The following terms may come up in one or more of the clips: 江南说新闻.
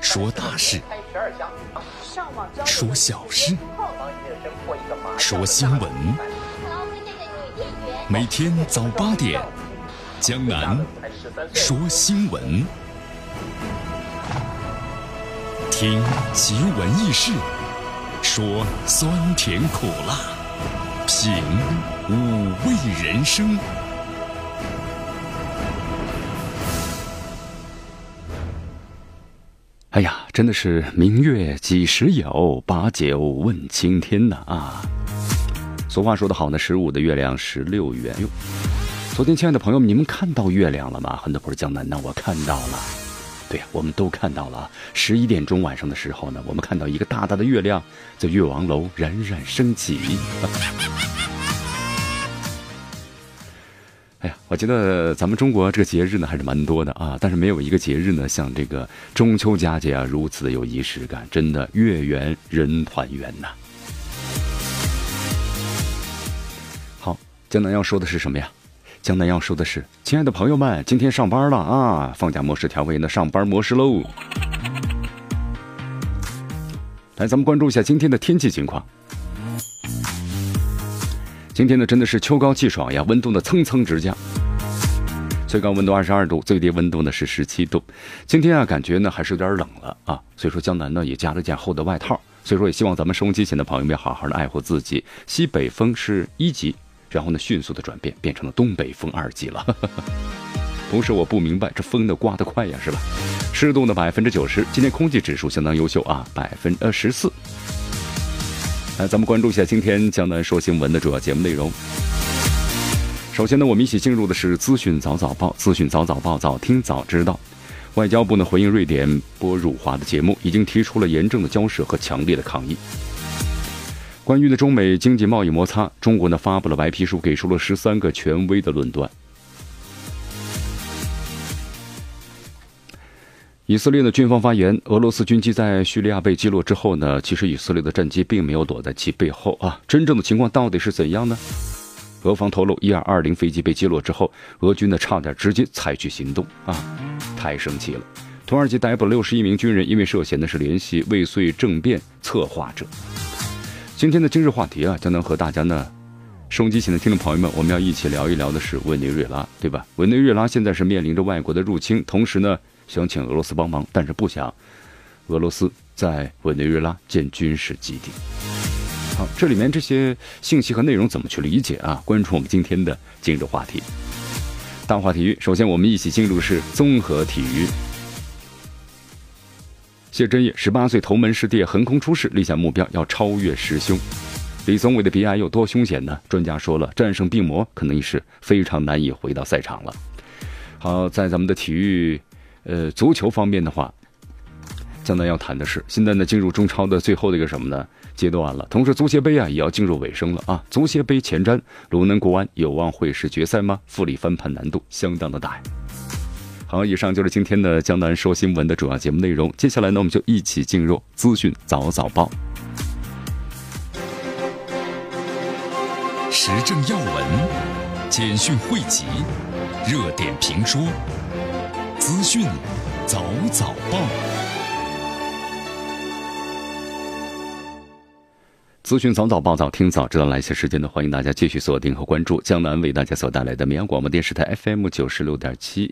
说大事，说小事，说新闻。每天早8点，江南说新闻，听奇闻异事，说酸甜苦辣，品五味人生。哎呀，真的是明月几时有，把酒问青天呐啊！俗话说得好呢，15的月亮16圆。哟，昨天亲爱的朋友们，你们看到月亮了吗？很多朋友江南呢，我看到了。对呀，我们都看到了。11点钟晚上的时候呢，我们看到一个大大的月亮在岳王楼冉冉升起。哎呀，我觉得咱们中国这个节日呢还是蛮多的啊，但是没有一个节日呢像这个中秋佳节啊如此的有仪式感，真的月圆人团圆呐。好，江南要说的是什么呀？江南要说的是，亲爱的朋友们，今天上班了啊，放假模式调为呢上班模式喽。来，咱们关注一下今天的天气情况。今天呢，真的是秋高气爽呀，温度呢蹭蹭直降，最高温度22度，最低温度呢是17度。今天啊，感觉呢还是有点冷了啊，所以说江南呢也加了一件厚的外套，所以说也希望咱们收音机前的朋友们好好的爱护自己。西北风是1级，然后呢迅速的转变变成了东北风2级了。同时我不明白这风呢刮得快呀，是吧？湿度呢90%，今天空气指数相当优秀啊，14%。来，咱们关注一下今天江南说新闻的主要节目内容。首先呢，我们一起进入的是资讯早早报，资讯早早报，早听早知道。外交部呢回应瑞典播辱华的节目，已经提出了严正的交涉和强烈的抗议。关于呢中美经济贸易摩擦，中国呢发布了白皮书，给出了13个权威的论断。以色列的军方发言，俄罗斯军机在叙利亚被击落之后呢，其实以色列的战机并没有躲在其背后啊，真正的情况到底是怎样呢？俄方透露，1220飞机被击落之后，俄军呢差点直接采取行动啊，太生气了。土耳其逮捕了61名军人，因为涉嫌的是联系未遂政变策划者。今天的今日话题啊，将能和大家呢收音机前的听众朋友们，我们要一起聊一聊的是委内瑞拉，对吧？委内瑞拉现在是面临着外国的入侵，同时呢想请俄罗斯帮忙，但是不想俄罗斯在委内瑞拉建军事基地。好，这里面这些信息和内容怎么去理解啊？关注我们今天的今日话题。大话体育，首先我们一起进入是综合体育。谢震业18岁头门师弟横空出世，立下目标要超越师兄。李宗伟的鼻癌有多凶险呢？专家说了，战胜病魔可能是非常难以回到赛场了。好，在咱们的体育足球方面的话，江南要谈的是，现在呢进入中超的最后的一个什么呢阶段了，同时足协杯啊也要进入尾声了啊。足协杯前瞻，鲁能国安有望会师决赛吗？富力翻盘难度相当的大。好，以上就是今天的江南说新闻的主要节目内容，接下来呢我们就一起进入资讯早早报。时政要闻，简讯汇集，热点评说，资讯早早报。资讯早早报，早听早知道。来些时间呢，欢迎大家继续锁定和关注江南为大家所带来的绵阳广播电视台 FM96.7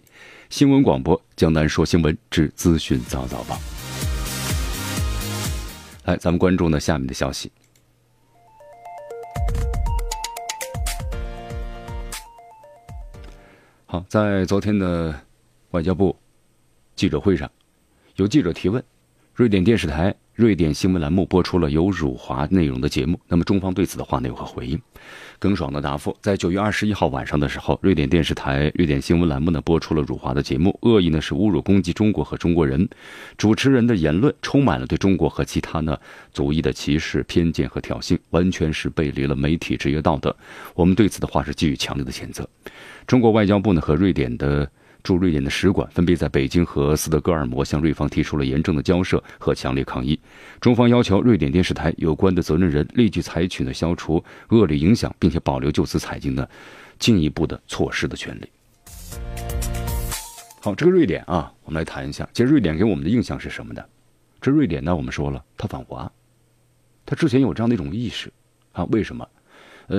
新闻广播，江南说新闻之资讯早早报。来，咱们关注呢下面的消息。好，在昨天的外交部记者会上，有记者提问，瑞典电视台瑞典新闻栏目播出了有辱华内容的节目，那么中方对此的话呢有何回应？耿爽的答复，在9月21号晚上的时候，瑞典电视台瑞典新闻栏目呢播出了辱华的节目，恶意呢是侮辱攻击中国和中国人，主持人的言论充满了对中国和其他呢族裔的歧视、偏见和挑衅，完全是背离了媒体职业道德，我们对此的话是给予强烈的谴责。中国外交部呢和瑞典的驻瑞典的使馆分别在北京和斯德哥尔摩向瑞方提出了严正的交涉和强烈抗议，中方要求瑞典电视台有关的责任人立即采取呢消除恶劣影响，并且保留就此采取呢进一步的措施的权利。好，这个瑞典啊，我们来谈一下，其实瑞典给我们的印象是什么呢？这瑞典呢，我们说了，它反华，它之前有这样的一种意识啊，为什么？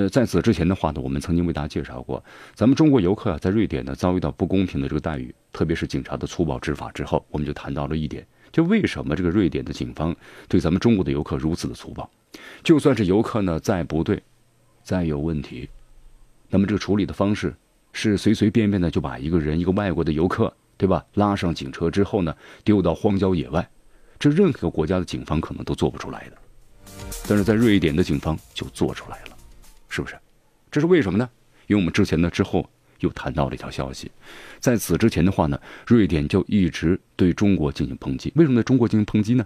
在此之前的话呢，我们曾经为大家介绍过，咱们中国游客啊，在瑞典呢遭遇到不公平的这个待遇，特别是警察的粗暴执法之后，我们就谈到了一点，就为什么这个瑞典的警方对咱们中国的游客如此的粗暴？就算是游客呢再不对，再有问题，那么这个处理的方式是随随便便的就把一个人，一个外国的游客，对吧，拉上警车之后呢，丢到荒郊野外，这任何国家的警方可能都做不出来的，但是在瑞典的警方就做出来了。是不是？这是为什么呢？因为我们之前呢，之后又谈到了一条消息，在此之前的话呢，瑞典就一直对中国进行抨击。为什么对中国进行抨击呢？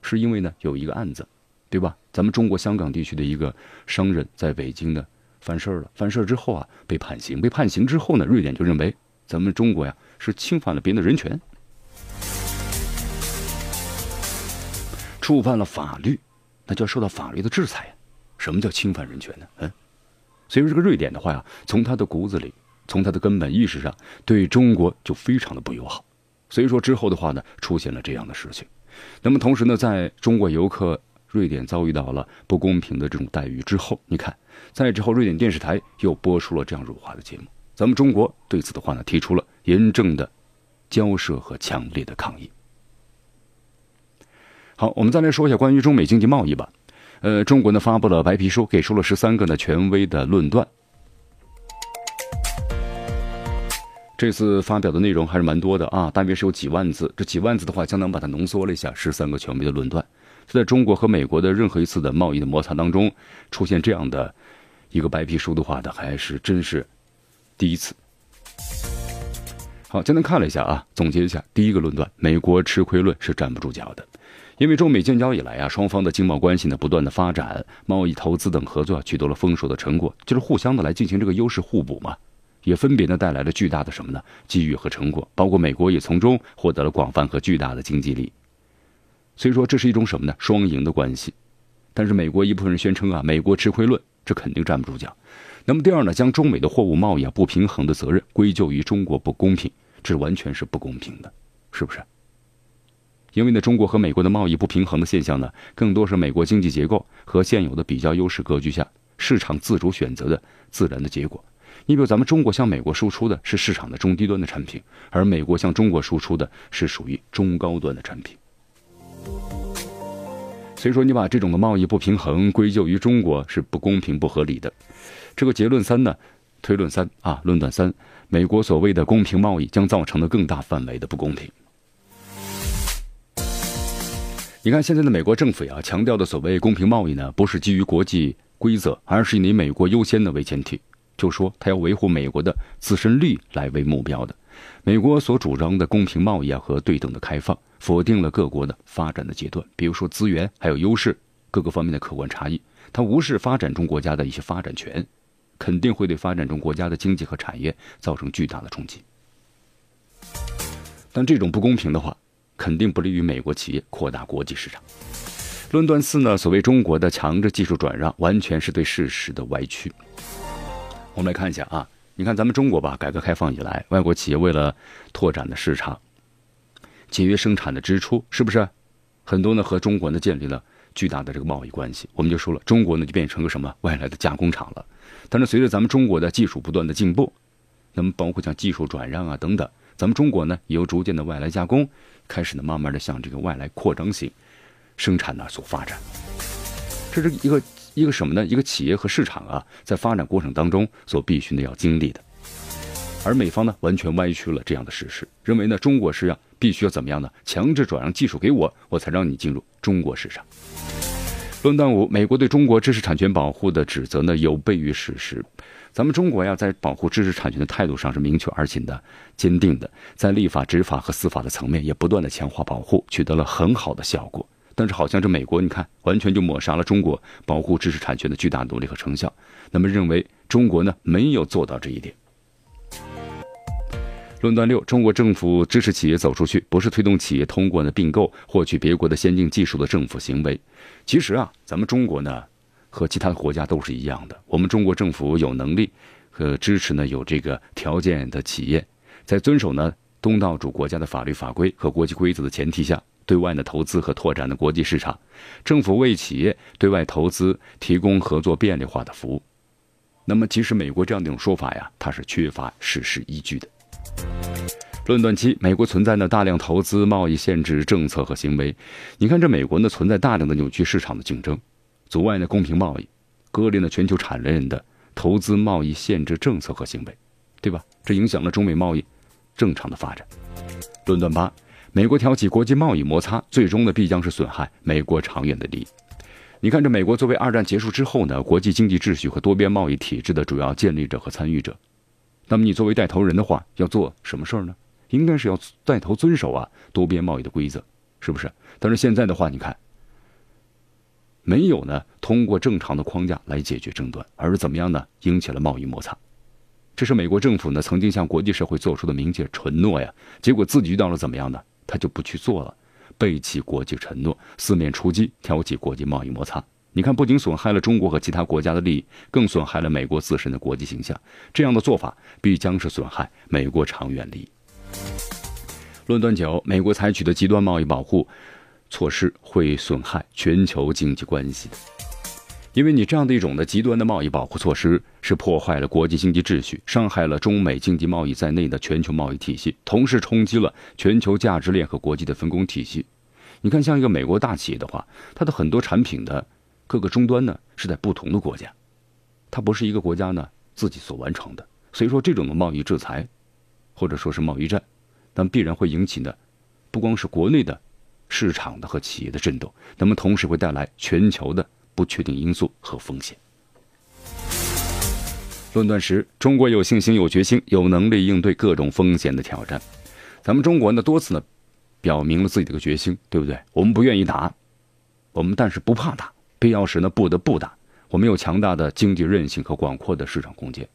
是因为呢有一个案子，对吧？咱们中国香港地区的一个商人在北京呢犯事儿了，犯事儿之后啊被判刑，被判刑之后呢，瑞典就认为咱们中国呀是侵犯了别人的人权，触犯了法律，那就要受到法律的制裁。什么叫侵犯人权呢？所以说这个瑞典的话呀，从他的骨子里，从他的根本意识上，对中国就非常的不友好。所以说之后的话呢，出现了这样的事情。那么同时呢，在中国游客瑞典遭遇到了不公平的这种待遇之后，你看，在之后瑞典电视台又播出了这样辱华的节目。咱们中国对此的话呢，提出了严正的交涉和强烈的抗议。好，我们再来说一下关于中美经济贸易吧。中国呢发布了白皮书，给出了13个呢权威的论断。这次发表的内容还是蛮多的啊，大约是有几万字。这几万字的话，相当把它浓缩了一下，13个权威的论断。就在中国和美国的任何一次的贸易的摩擦当中，出现这样的一个白皮书的话呢，还是真是第一次。好，简单看了一下啊，总结一下，第一个论断，美国吃亏论是站不住脚的。因为中美建交以来啊，双方的经贸关系呢不断的发展，贸易、投资等合作取得了丰硕的成果，就是互相的来进行这个优势互补嘛，也分别呢带来了巨大的什么呢？机遇和成果，包括美国也从中获得了广泛和巨大的经济利益。所以说这是一种什么呢？双赢的关系。但是美国一部分人宣称啊，美国吃亏论，这肯定站不住脚。那么第二呢，将中美的货物贸易啊不平衡的责任归咎于中国不公平，这完全是不公平的，是不是？因为呢，中国和美国的贸易不平衡的现象呢，更多是美国经济结构和现有的比较优势格局下，市场自主选择的自然的结果。你比如咱们中国向美国输出的是市场的中低端的产品，而美国向中国输出的是属于中高端的产品。所以说，你把这种的贸易不平衡归咎于中国是不公平、不合理的。这个结论三呢，推论三啊，论断三，美国所谓的公平贸易将造成了更大范围的不公平。你看现在的美国政府呀，强调的所谓公平贸易呢，不是基于国际规则，而是以美国优先的为前提，就说他要维护美国的自身利益来为目标的。美国所主张的公平贸易啊和对等的开放，否定了各国的发展的阶段，比如说资源还有优势各个方面的客观差异，他无视发展中国家的一些发展权，肯定会对发展中国家的经济和产业造成巨大的冲击。但这种不公平的话，肯定不利于美国企业扩大国际市场。论断四呢，所谓中国的强制技术转让，完全是对事实的歪曲。我们来看一下啊，你看咱们中国吧，改革开放以来，外国企业为了拓展的市场，节约生产的支出，是不是很多呢和中国呢建立了巨大的这个贸易关系？我们就说了，中国呢就变成个什么外来的加工厂了。但是随着咱们中国的技术不断的进步，那么包括像技术转让啊等等，咱们中国呢也有逐渐的外来加工，开始呢慢慢的向这个外来扩张型生产呢所发展。这是一个什么呢？一个企业和市场啊在发展过程当中所必须呢要经历的。而美方呢完全歪曲了这样的事实，认为呢中国是要必须要怎么样呢？强制转让技术给我，我才让你进入中国市场。论断五，美国对中国知识产权保护的指责呢有悖于事实。咱们中国呀，在保护知识产权的态度上是明确而且的坚定的，在立法、执法和司法的层面也不断的强化保护，取得了很好的效果。但是好像这美国，你看完全就抹杀了中国保护知识产权的巨大努力和成效，那么认为中国呢没有做到这一点。论断六，中国政府支持企业走出去，不是推动企业通过呢并购获取别国的先进技术的政府行为。其实啊，咱们中国呢和其他的国家都是一样的，我们中国政府有能力和支持呢有这个条件的企业，在遵守呢东道主国家的法律法规和国际规则的前提下，对外的投资和拓展的国际市场，政府为企业对外投资提供合作便利化的服务。那么，即使美国这样的一种说法呀，它是缺乏事实依据的。论断期，美国存在的大量投资、贸易限制政策和行为，你看这美国呢存在大量的扭曲市场的竞争，阻碍呢公平贸易，割裂了全球产业链的投资、贸易限制政策和行为，对吧？这影响了中美贸易正常的发展。论断八，美国挑起国际贸易摩擦，最终呢必将是损害美国长远的利益。你看这美国作为二战结束之后呢，国际经济秩序和多边贸易体制的主要建立者和参与者，那么你作为带头人的话，要做什么事儿呢？应该是要带头遵守啊多边贸易的规则，是不是？但是现在的话，你看没有呢通过正常的框架来解决争端，而是怎么样呢引起了贸易摩擦。这是美国政府呢曾经向国际社会做出的明确承诺呀，结果自己遇到了怎么样呢？他就不去做了，背弃国际承诺，四面出击，挑起国际贸易摩擦。你看，不仅损害了中国和其他国家的利益，更损害了美国自身的国际形象。这样的做法必将是损害美国长远利益。论断九，美国采取的极端贸易保护措施会损害全球经济关系的，因为你这样的一种的极端的贸易保护措施是破坏了国际经济秩序，伤害了中美经济贸易在内的全球贸易体系，同时冲击了全球价值链和国际的分工体系。你看，像一个美国大企业的话，它的很多产品的各个终端呢是在不同的国家，它不是一个国家呢自己所完成的，所以说这种的贸易制裁或者说是贸易战，那么必然会引起呢不光是国内的市场的和企业的震动，那么同时会带来全球的不确定因素和风险。论断十，中国有信心、有决心、有能力应对各种风险的挑战。咱们中国呢，多次呢表明了自己的一个决心，对不对？我们不愿意打，我们但是不怕打，必要时呢不得不打。我们有强大的经济韧性和广阔的市场空间，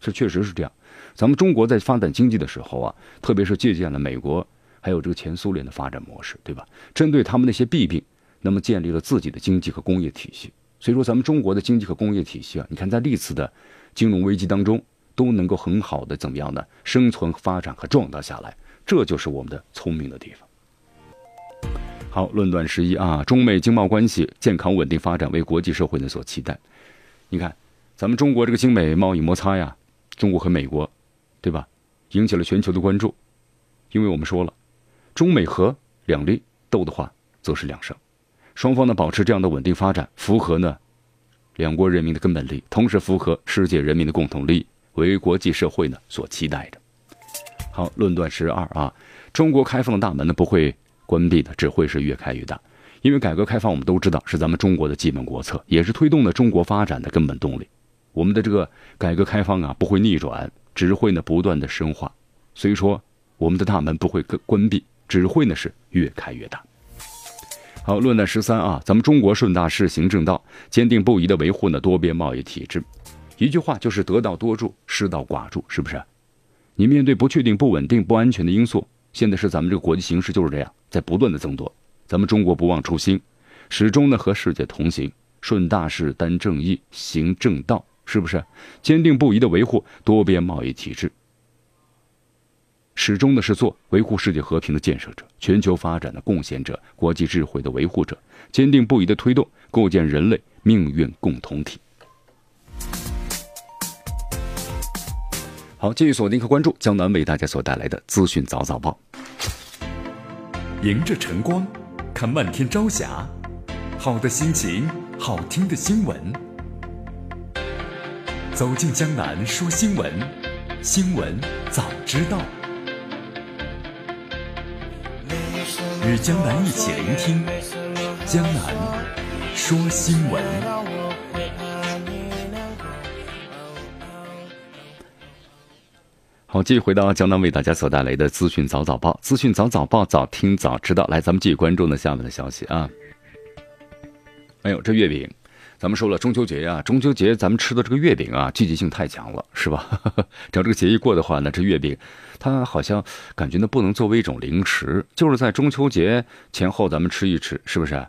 这确实是这样。咱们中国在发展经济的时候啊，特别是借鉴了美国还有这个前苏联的发展模式，对吧？针对他们那些弊病，那么建立了自己的经济和工业体系。所以说咱们中国的经济和工业体系啊，你看在历次的金融危机当中都能够很好的怎么样呢生存发展和壮大下来，这就是我们的聪明的地方。好，论断十一啊，中美经贸关系健康稳定发展为国际社会呢所期待。你看咱们中国这个经美贸易摩擦呀，中国和美国对吧引起了全球的关注，因为我们说了中美和两利，斗的话则是两胜。双方呢保持这样的稳定发展，符合呢两国人民的根本利益，同时符合世界人民的共同利益，为国际社会呢所期待着。好，论断十二啊，中国开放的大门呢不会关闭的，只会是越开越大。因为改革开放我们都知道是咱们中国的基本国策，也是推动了中国发展的根本动力。我们的这个改革开放啊不会逆转，只会呢不断的深化。所以说我们的大门不会关闭，只会呢是越开越大。好，论断十三啊，咱们中国顺大势行正道，坚定不移地维护呢多边贸易体制。一句话就是得道多助，失道寡助，是不是？你面对不确定、不稳定、不安全的因素，现在是咱们这个国际形势就是这样，在不断的增多。咱们中国不忘初心，始终呢和世界同行，顺大势、担正义、行正道，是不是？坚定不移地维护多边贸易体制，始终的是做维护世界和平的建设者，全球发展的贡献者，国际智慧的维护者，坚定不移的推动构建人类命运共同体。好，继续锁定和关注江南为大家所带来的资讯早早报。迎着晨光，看漫天朝霞，好的心情，好听的新闻。走进江南说新闻，新闻早知道。与江南一起聆听江南说新闻。好，继续回到江南为大家所带来的资讯早早报，资讯早早报，早听早知道。来，咱们继续关注呢下面的消息啊。哎呦，这月饼，咱们说了中秋节啊，中秋节咱们吃的这个月饼啊，季节性太强了，是吧？只要这个节一过的话呢，这月饼它好像感觉呢不能作为一种零食，就是在中秋节前后咱们吃一吃，是不是？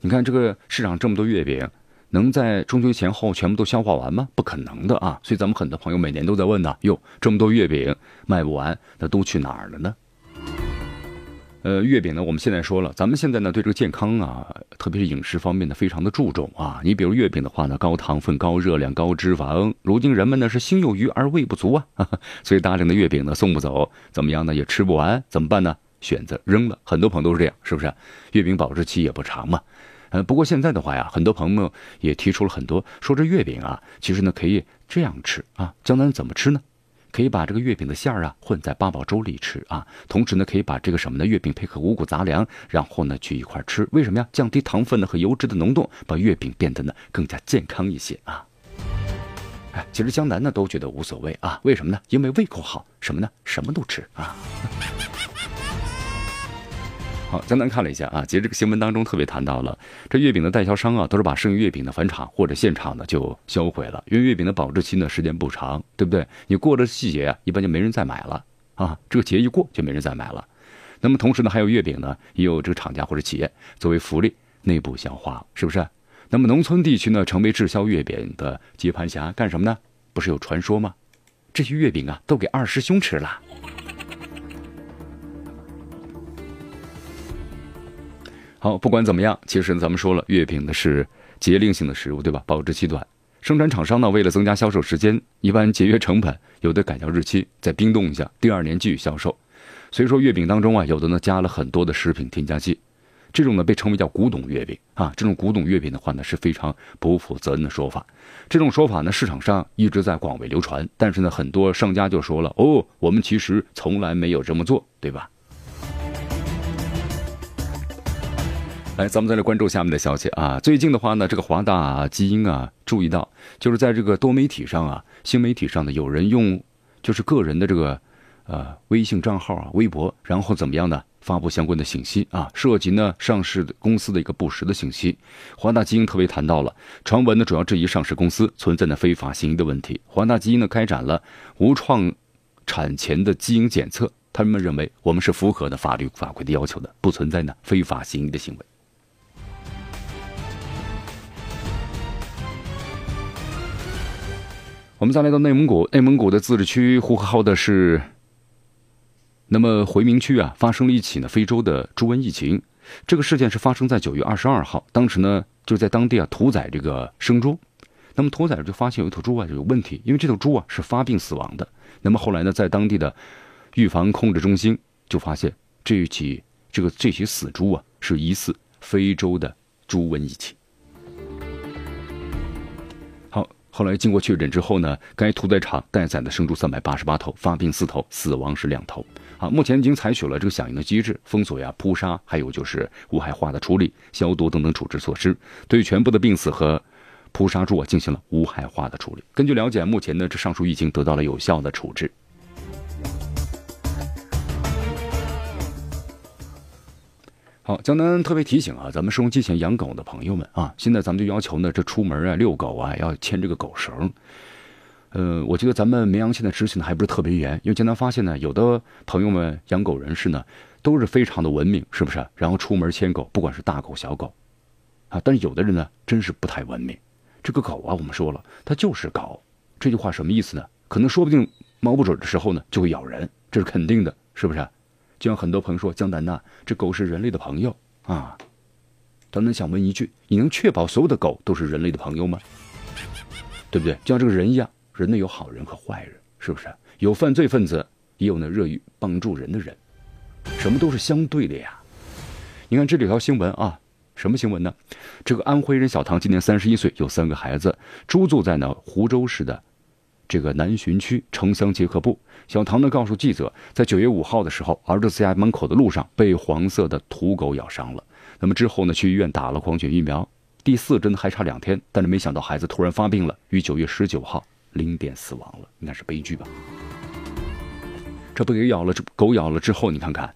你看这个市场这么多月饼，能在中秋前后全部都消化完吗？不可能的啊！所以咱们很多朋友每年都在问呢，哟，这么多月饼卖不完，那都去哪儿了呢？月饼呢，我们现在说了，咱们现在呢对这个健康啊，特别是饮食方面呢，非常的注重啊。你比如月饼的话呢，高糖分、高热量、高脂肪，如今人们呢是心有余而胃不足啊，呵呵，所以大量的月饼呢送不走，怎么样呢也吃不完，怎么办呢？选择扔了，很多朋友都是这样，是不是？月饼保质期也不长嘛。不过现在的话呀，很多朋友也提出了很多，说这月饼啊，其实呢可以这样吃啊。江南怎么吃呢？可以把这个月饼的馅儿啊混在八宝粥里吃啊，同时呢可以把这个什么呢月饼配合五谷杂粮，然后呢去一块吃，为什么呀？降低糖分呢和油脂的浓度，把月饼变得呢更加健康一些啊。哎，其实江南呢都觉得无所谓啊，为什么呢？因为胃口好，什么呢？什么都吃啊。好，江南看了一下啊，其实这个新闻当中特别谈到了，这月饼的代销商啊，都是把剩余月饼的返厂或者现场呢就销毁了，因为月饼的保质期呢时间不长，对不对？你过了季节啊，一般就没人再买了啊，这个节一过就没人再买了。那么同时呢，还有月饼呢，也有这个厂家或者企业作为福利内部消化，是不是？那么农村地区呢，成为滞销月饼的接盘侠，干什么呢？不是有传说吗？这些月饼啊，都给二师兄吃了。好，不管怎么样，其实咱们说了，月饼呢是节令性的食物，对吧？保质期短，生产厂商呢为了增加销售时间，一般节约成本，有的改掉日期，再冰冻一下，第二年继续销售。所以说月饼当中啊，有的呢加了很多的食品添加剂，这种呢被称为叫古董月饼啊。这种古董月饼的话呢是非常不负责任的说法，这种说法呢市场上一直在广为流传，但是呢很多商家就说了，哦，我们其实从来没有这么做，对吧？来，咱们再来关注下面的消息啊。最近的话呢，这个华大基因啊，注意到就是在这个多媒体上啊，新媒体上呢，有人用就是个人的这个微信账号啊、微博，然后怎么样呢，发布相关的信息啊，涉及呢上市公司的一个不实的信息。华大基因特别谈到了，传闻呢主要质疑上市公司存在的非法行医的问题。华大基因呢开展了无创产前的基因检测，他们认为我们是符合的法律法规的要求的，不存在呢非法行医的行为。我们再来到内蒙古，内蒙古的自治区呼和浩特市，那么回民区啊，发生了一起呢非洲的猪瘟疫情。这个事件是发生在9月22号，当时呢就在当地啊屠宰这个生猪，那么屠宰就发现有一头猪啊就有问题，因为这头猪啊是发病死亡的。那么后来呢，在当地的预防控制中心就发现这些死猪啊是疑似非洲的猪瘟疫情。后来经过确诊之后呢，该屠宰场待宰的生猪388头，发病4头，死亡是2头。啊，目前已经采取了这个响应的机制，封锁呀、扑杀，还有就是无害化的处理、消毒等等处置措施，对全部的病死和扑杀猪啊进行了无害化的处理。根据了解，目前呢这上述疫情得到了有效的处置。好，江南特别提醒啊，咱们收音机前养狗的朋友们啊，现在咱们就要求呢，这出门啊、遛狗啊，要牵这个狗绳。我觉得咱们绵阳现在执行的还不是特别严，因为江南发现呢，有的朋友们养狗人士呢，都是非常的文明，是不是？然后出门牵狗，不管是大狗小狗，啊，但是有的人呢，真是不太文明。这个狗啊，我们说了，它就是狗，这句话什么意思呢？可能说不定猫不准的时候呢，就会咬人，这是肯定的，是不是？就像很多朋友说，江南呐，这狗是人类的朋友啊。咱们想问一句，你能确保所有的狗都是人类的朋友吗？对不对？就像这个人一样，人呢有好人和坏人，是不是？有犯罪分子，也有呢热于帮助人的人，什么都是相对的呀。你看这里有条新闻啊，什么新闻呢？这个安徽人小唐今年31岁，有3个孩子，租住在呢湖州市的这个南浔区城乡结合部。小唐呢告诉记者，在9月5号的时候，儿子家门口的路上被黄色的土狗咬伤了。那么之后呢，去医院打了狂犬疫苗，第4针还差2天，但是没想到孩子突然发病了，于9月19号0点死亡了。应该是悲剧吧？这被咬了，这狗咬了之后，你看看，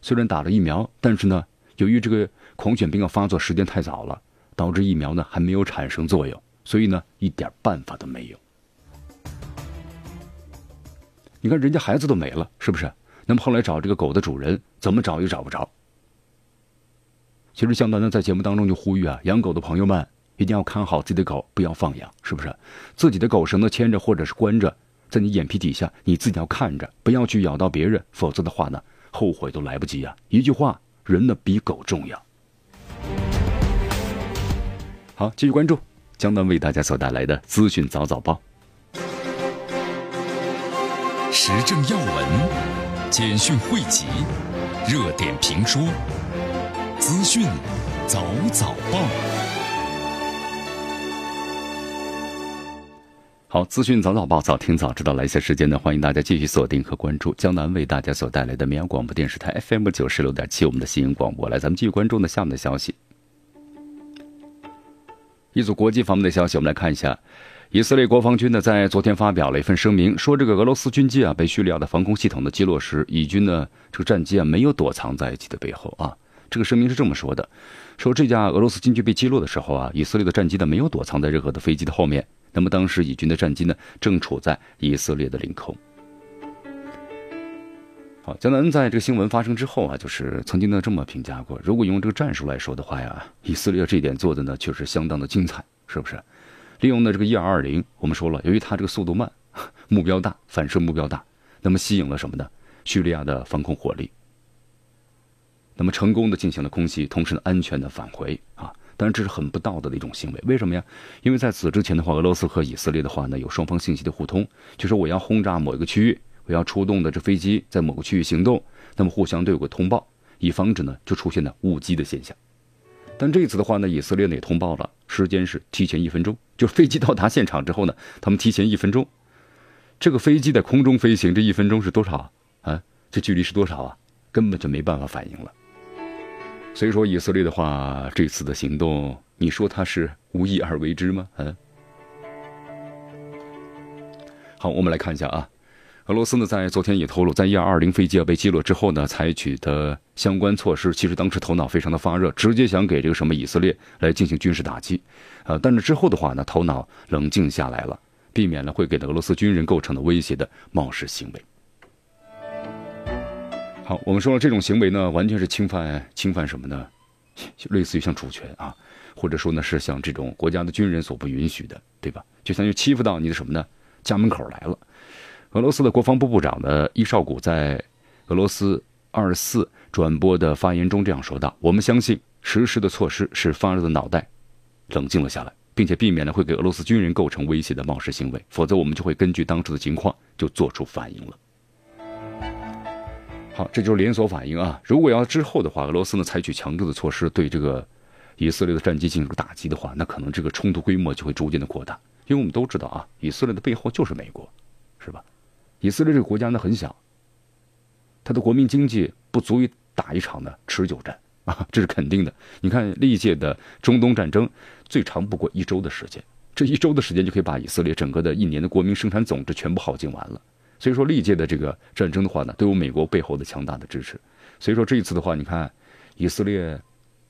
虽然打了疫苗，但是呢，由于这个狂犬病的发作时间太早了，导致疫苗呢还没有产生作用，所以呢一点办法都没有。你看人家孩子都没了，是不是？那么后来找这个狗的主人，怎么找也找不着。其实江南呢在节目当中就呼吁啊，养狗的朋友们一定要看好自己的狗，不要放养，是不是？自己的狗绳呢牵着或者是关着在你眼皮底下，你自己要看着，不要去咬到别人，否则的话呢后悔都来不及啊！一句话，人呢比狗重要。好，继续关注江南为大家所带来的资讯早早报，时政要闻、简讯汇集、热点评说，资讯早早报。好，资讯早早报，早听早知道。来一些时间呢，欢迎大家继续锁定和关注江南为大家所带来的绵阳广播电视台 FM 96.7，我们的新闻广播。来，咱们继续关注的下面的消息，一组国际方面的消息，我们来看一下。以色列国防军呢，在昨天发表了一份声明，说这个俄罗斯军机啊被叙利亚的防空系统的击落时，以军呢这个战机啊没有躲藏在其的背后啊。这个声明是这么说的，说这架俄罗斯军机被击落的时候啊，以色列的战机呢没有躲藏在任何的飞机的后面。那么当时以军的战机呢，正处在以色列的领空。好，江南在这个新闻发生之后啊，就是曾经呢这么评价过，如果用这个战术来说的话呀，以色列这一点做的呢确实相当的精彩，是不是？利用呢这个1220，我们说了，由于它这个速度慢，目标大，反射目标大，那么吸引了什么呢？叙利亚的防空火力。那么成功的进行了空袭，同时呢安全的返回啊。当然这是很不道德的一种行为，为什么呀？因为在此之前的话，俄罗斯和以色列的话呢有双方信息的互通，就说我要轰炸某一个区域，我要出动的这飞机在某个区域行动，那么互相都有个通报，以防止呢就出现了误击的现象。但这一次的话呢，以色列呢也通报了，时间是提前1分钟，就是飞机到达现场之后呢，他们提前1分钟。这个飞机在空中飞行这1分钟是多少啊？啊，这距离是多少啊？根本就没办法反应了。所以说以色列的话，这次的行动，你说他是无意而为之吗？好，我们来看一下啊，俄罗斯呢在昨天也透露，在1220飞机被击落之后呢，采取的相关措施，其实当时头脑非常的发热，直接想给这个什么以色列来进行军事打击，但是之后的话呢，头脑冷静下来了，避免了会给俄罗斯军人构成的威胁的冒失行为。好，我们说了这种行为呢，完全是侵犯什么呢？类似于像主权啊，或者说呢是像这种国家的军人所不允许的，对吧？就相当于欺负到你的什么呢？家门口来了。俄罗斯的国防部部长呢伊绍古在俄罗斯24转播的发言中这样说道：“我们相信实施的措施使发热的脑袋冷静了下来，并且避免了会给俄罗斯军人构成威胁的冒失行为，否则我们就会根据当初的情况就做出反应了。”好，这就是连锁反应啊！如果要之后的话，俄罗斯呢采取强制的措施对这个以色列的战机进行打击的话，那可能这个冲突规模就会逐渐的扩大。因为我们都知道啊，以色列的背后就是美国，是吧？以色列这个国家呢很小，它的国民经济不足以打一场的持久战啊，这是肯定的。你看历届的中东战争最长不过1周的时间，这1周的时间就可以把以色列整个的1年的国民生产总值全部耗尽完了。所以说历届的这个战争的话呢，都有美国背后的强大的支持。所以说这一次的话，你看以色列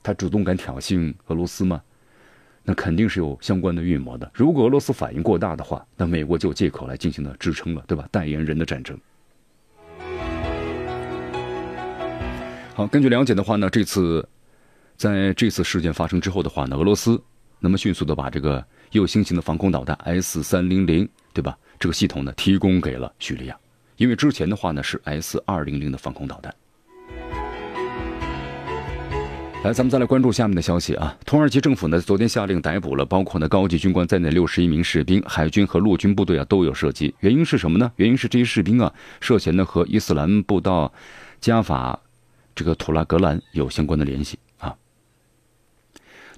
他主动敢挑衅俄罗斯吗？那肯定是有相关的预谋的。如果俄罗斯反应过大的话，那美国就有借口来进行了支撑了，对吧？代言人的战争。好，根据了解的话呢，在这次事件发生之后的话呢，俄罗斯那么迅速的把这个又新型的防空导弹 S-300，对吧？这个系统呢提供给了叙利亚，因为之前的话呢是 S-200的防空导弹。来，咱们再来关注下面的消息啊。土耳其政府呢昨天下令逮捕了包括呢高级军官在内61名士兵，海军和陆军部队啊都有涉及。原因是什么呢？原因是这些士兵啊涉嫌呢和伊斯兰布道加法这个土拉格兰有相关的联系啊。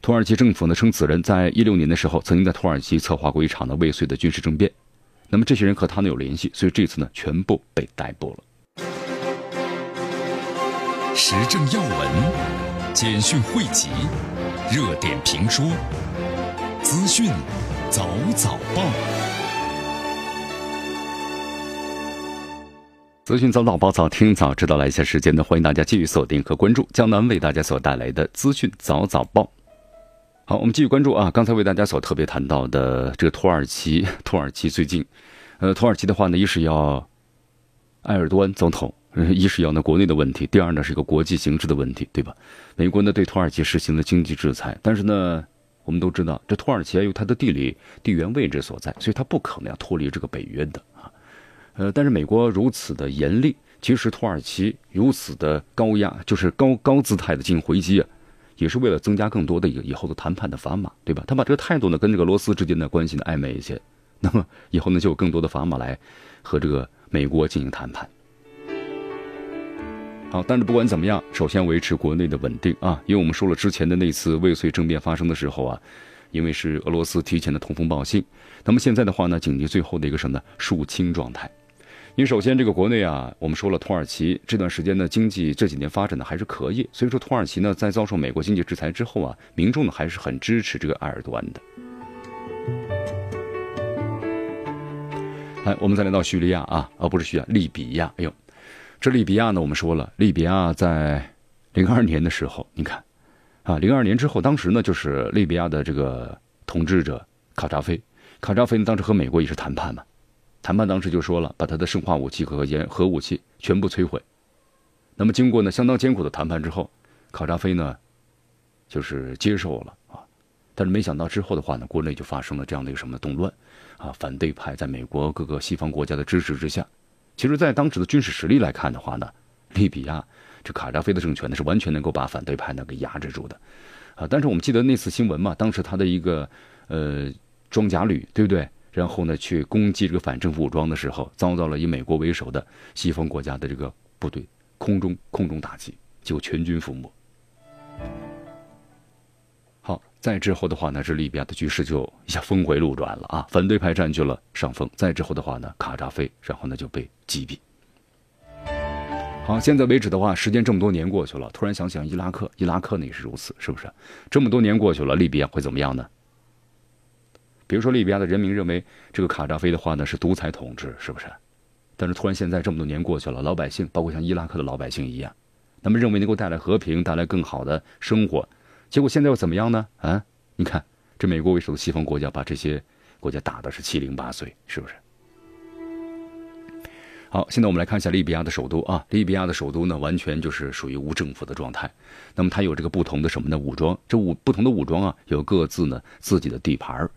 土耳其政府呢称此人在2016年的时候曾经在土耳其策划过一场的未遂的军事政变。那么这些人和他呢有联系，所以这次呢全部被逮捕了。时政要闻、简讯汇集、热点评说、资讯早早报。资讯早早报，早听早知道。来一下时间呢，欢迎大家继续锁定和关注江南为大家所带来的资讯早早报。好，我们继续关注啊，刚才为大家所特别谈到的这个土耳其最近，土耳其的话呢，一是要埃尔多安总统，一是要呢国内的问题，第二呢是一个国际形势的问题，对吧？美国呢对土耳其实行了经济制裁，但是呢，我们都知道这土耳其由它的地缘位置所在，所以它不可能要脱离这个北约的啊。但是美国如此的严厉，其实土耳其如此的高压，就是高姿态的进行回击啊，也是为了增加更多的以后的谈判的砝码，对吧？他把这个态度呢跟这个俄罗斯之间的关系呢暧昧一些，那么以后呢就有更多的砝码来和这个美国进行谈判。好，但是不管怎么样，首先维持国内的稳定啊，因为我们说了之前的那次未遂政变发生的时候啊，因为是俄罗斯提前的通风报信，那么现在的话呢，紧急最后的一个什么呢？肃清状态。因为首先这个国内啊，我们说了土耳其这段时间呢，经济这几年发展的还是可以，所以说土耳其呢在遭受美国经济制裁之后啊，民众呢还是很支持这个埃尔多安的。来，我们再来到叙利亚啊，不是叙利亚，利比亚，哎呦。这利比亚呢，我们说了，利比亚在2002年的时候，你看，啊，2002年之后，当时呢就是利比亚的这个统治者卡扎菲，卡扎菲呢当时和美国也是谈判嘛，谈判当时就说了，把他的生化武器和核武器全部摧毁。那么经过呢相当艰苦的谈判之后，卡扎菲呢就是接受了啊，但是没想到之后的话呢，国内就发生了这样的一个什么动乱啊，反对派在美国各个西方国家的支持之下。其实，在当时的军事实力来看的话呢，利比亚这卡扎菲的政权呢是完全能够把反对派呢给压制住的，啊！但是我们记得那次新闻嘛，当时他的一个装甲旅，对不对？然后呢去攻击这个反政府武装的时候，遭到了以美国为首的西方国家的这个部队空中打击，结果全军覆没。好，再之后的话呢，这利比亚的局势就一下峰回路转了啊！反对派占据了上风。再之后的话呢，卡扎菲然后呢就被击毙。好，现在为止的话，时间这么多年过去了，突然想想伊拉克呢也是如此，是不是？这么多年过去了，利比亚会怎么样呢？比如说，利比亚的人民认为这个卡扎菲的话呢是独裁统治，是不是？但是突然现在这么多年过去了，老百姓包括像伊拉克的老百姓一样，他们认为能够带来和平，带来更好的生活。结果现在又怎么样呢？啊，你看这美国为首的西方国家把这些国家打的是七零八碎，是不是？好，现在我们来看一下利比亚的首都啊，利比亚的首都呢完全就是属于无政府的状态。那么它有这个不同的什么呢？武装，这不同的武装啊，有各自呢自己的地盘。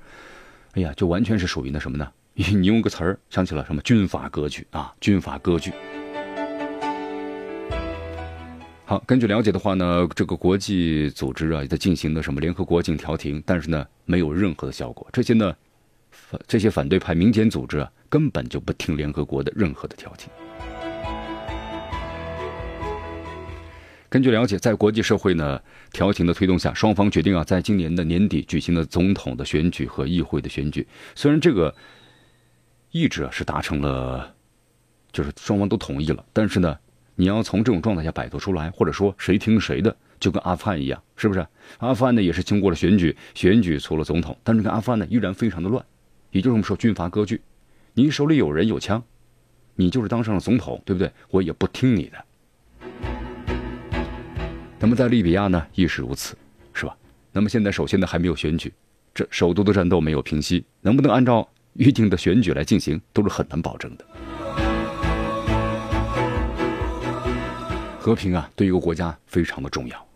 哎呀，就完全是属于那什么呢？你用个词儿想起了什么？军阀割据啊，军阀割据。好，根据了解的话呢，这个国际组织啊也在进行的什么联合国进行调停，但是呢没有任何的效果。这些反对派民间组织啊根本就不听联合国的任何的调停。根据了解，在国际社会呢调停的推动下，双方决定啊在今年的年底举行的总统的选举和议会的选举，虽然这个意志啊是达成了，就是双方都同意了，但是呢你要从这种状态下摆脱出来，或者说谁听谁的，就跟阿富汗一样，是不是？阿富汗呢也是经过了选举出了总统，但是跟阿富汗呢依然非常的乱，也就是我们说军阀割据。你手里有人有枪，你就是当上了总统，对不对？我也不听你的。那么在利比亚呢亦是如此，是吧？那么现在首先呢还没有选举，这首都的战斗没有平息，能不能按照预定的选举来进行，都是很难保证的。和平啊，对一个国家非常的重要。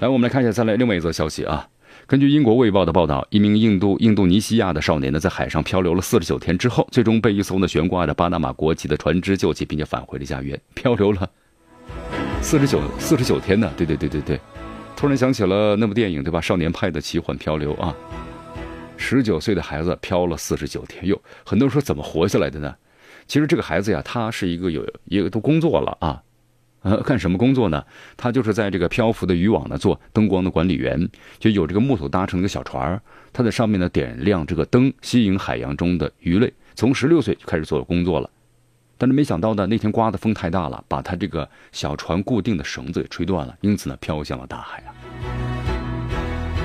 来，我们来看一下再来另外一则消息啊。根据英国《卫报》的报道，一名印度尼西亚的少年呢，在海上漂流了49天之后，最终被一艘呢悬挂着巴拿马国旗的船只救起，并且返回了家园。漂流了49天呢，对，突然想起了那部电影，对吧？少年派的奇幻漂流啊，19岁的孩子漂了49天，哟，很多人说怎么活下来的呢？其实这个孩子呀，他是一个也都工作了啊，干什么工作呢？他就是在这个漂浮的渔网呢做灯光的管理员，就有这个木头搭成一个小船，他在上面呢点亮这个灯，吸引海洋中的鱼类。从16岁就开始做工作了，但是没想到呢，那天刮的风太大了，把他这个小船固定的绳子给吹断了，因此呢飘向了大海啊。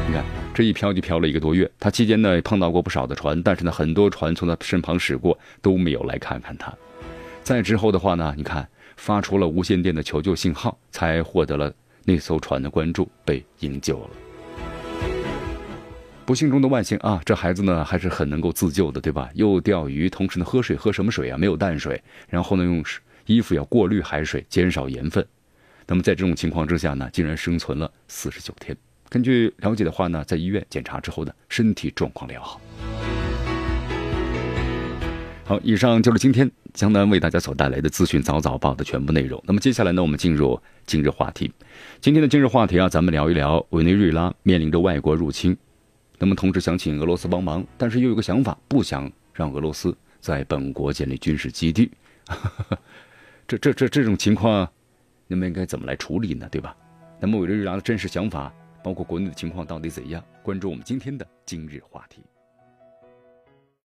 你看，这一漂就漂了1个多月，他期间呢碰到过不少的船，但是呢很多船从他身旁驶过都没有来看看他。再之后的话呢，你看发出了无线电的求救信号，才获得了那艘船的关注，被营救了。不幸中的万幸啊，这孩子呢还是很能够自救的，对吧？又钓鱼，同时呢喝水，喝什么水啊？没有淡水，然后呢用衣服要过滤海水，减少盐分。那么在这种情况之下呢，竟然生存了49天。根据了解的话呢，在医院检查之后呢，身体状况良好。好，以上就是今天江南为大家所带来的资讯早早报的全部内容。那么接下来呢，我们进入今日话题。今天的今日话题啊，咱们聊一聊委内瑞拉面临着外国入侵，那么同时想请俄罗斯帮忙，但是又有个想法，不想让俄罗斯在本国建立军事基地。这种情况，你们应该怎么来处理呢？对吧？那么委内瑞拉的真实想法，包括国内的情况到底怎样？关注我们今天的今日话题。